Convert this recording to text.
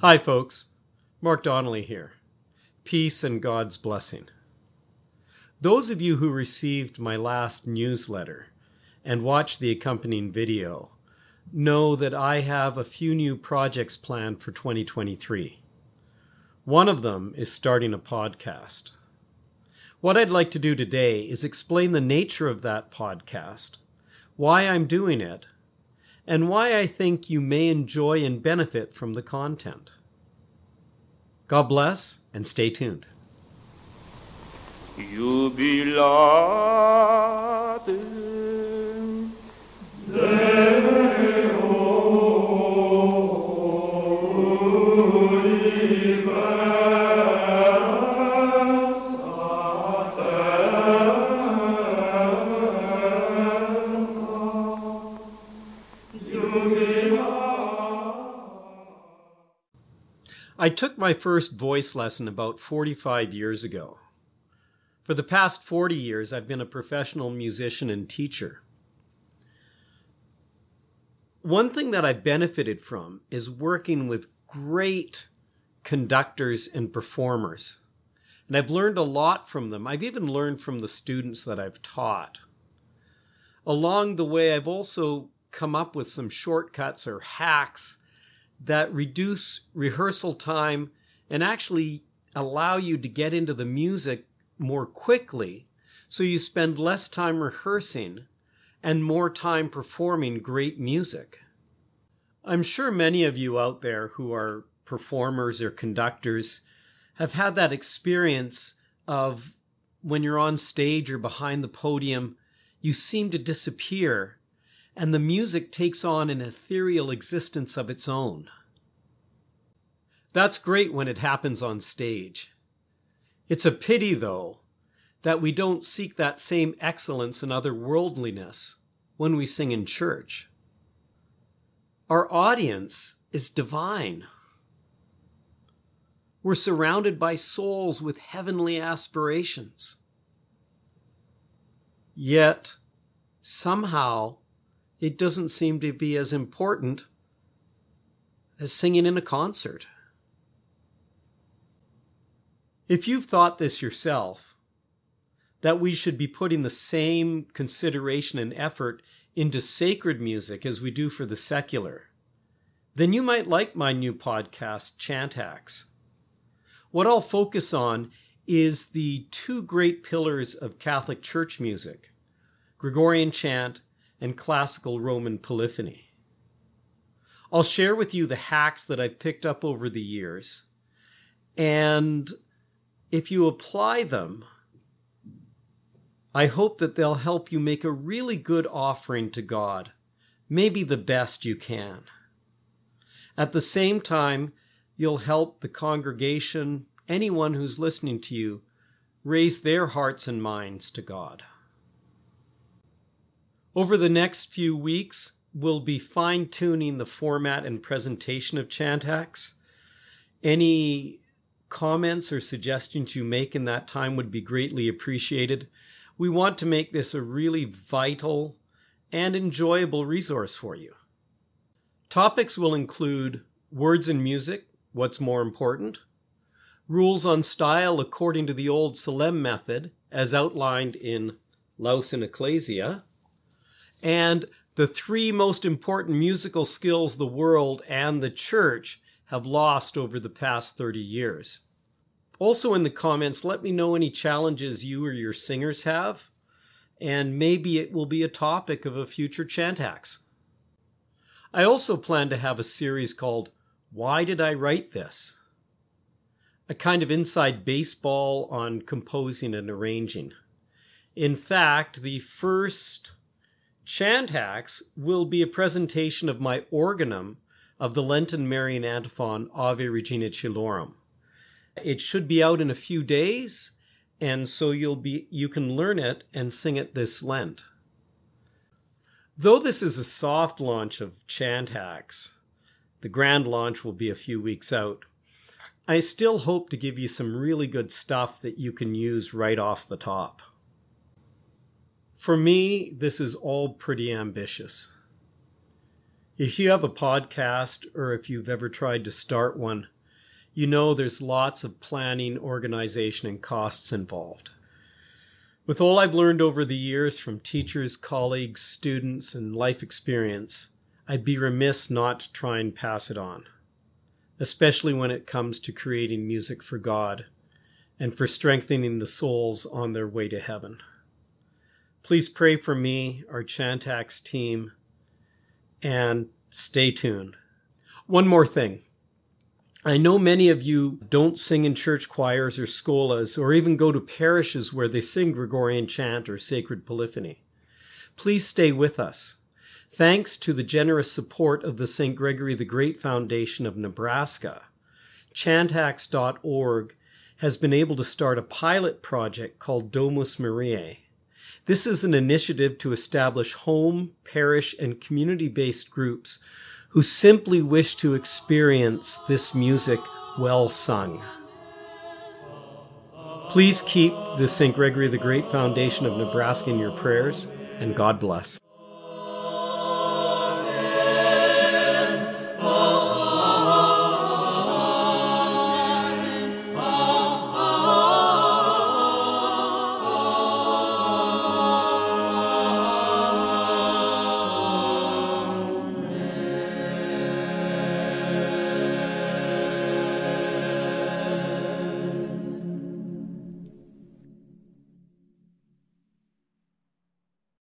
Hi folks, Mark Donnelly here. Peace and God's blessing. Those of you who received my last newsletter and watched the accompanying video know that I have a few new projects planned for 2023. One of them is starting a podcast. What I'd like to do today is explain the nature of that podcast, why I'm doing it, and why I think you may enjoy and benefit from the content. God bless and stay tuned. I took my first voice lesson about 45 years ago. For the past 40 years, I've been a professional musician and teacher. One thing that I benefited from is working with great conductors and performers. And I've learned a lot from them. I've even learned from the students that I've taught. Along the way, I've also come up with some shortcuts or hacks that reduce rehearsal time and actually allow you to get into the music more quickly, so you spend less time rehearsing and more time performing great music. I'm sure many of you out there who are performers or conductors have had that experience of when you're on stage or behind the podium, you seem to disappear and the music takes on an ethereal existence of its own. That's great when it happens on stage. It's a pity, though, that we don't seek that same excellence and otherworldliness when we sing in church. Our audience is divine. We're surrounded by souls with heavenly aspirations. Yet, somehow, it doesn't seem to be as important as singing in a concert. If you've thought this yourself, that we should be putting the same consideration and effort into sacred music as we do for the secular, then you might like my new podcast, Chant Hacks. What I'll focus on is the two great pillars of Catholic Church music, Gregorian chant and classical Roman polyphony. I'll share with you the hacks that I've picked up over the years, and if you apply them, I hope that they'll help you make a really good offering to God, maybe the best you can. At the same time, you'll help the congregation, anyone who's listening to you, raise their hearts and minds to God. Over the next few weeks, we'll be fine-tuning the format and presentation of Chant Hacks. Any comments or suggestions you make in that time would be greatly appreciated. We want to make this a really vital and enjoyable resource for you. Topics will include words and music, what's more important, rules on style according to the old Salem method, as outlined in Laus in Ecclesia, and the three most important musical skills the world and the church have lost over the past 30 years. Also in the comments, let me know any challenges you or your singers have, and maybe it will be a topic of a future Chant Hacks. I also plan to have a series called Why Did I Write This? A kind of inside baseball on composing and arranging. In fact, the first Chant Hacks will be a presentation of my organum of the Lenten Marian antiphon Ave Regina Caelorum. It should be out in a few days, and so you can learn it and sing it this Lent. Though this is a soft launch of Chant Hacks, the grand launch will be a few weeks out, I still hope to give you some really good stuff that you can use right off the top. For me, this is all pretty ambitious. If you have a podcast or if you've ever tried to start one, you know there's lots of planning, organization, and costs involved. With all I've learned over the years from teachers, colleagues, students, and life experience, I'd be remiss not to try and pass it on, especially when it comes to creating music for God and for strengthening the souls on their way to heaven. Please pray for me, our Chant Hacks team, and stay tuned. One more thing. I know many of you don't sing in church choirs or scholas or even go to parishes where they sing Gregorian chant or sacred polyphony. Please stay with us. Thanks to the generous support of the St. Gregory the Great Foundation of Nebraska, ChantHacks.org has been able to start a pilot project called Domus Mariae. This is an initiative to establish home, parish, and community-based groups who simply wish to experience this music well sung. Please keep the St. Gregory the Great Foundation of Nebraska in your prayers, and God bless.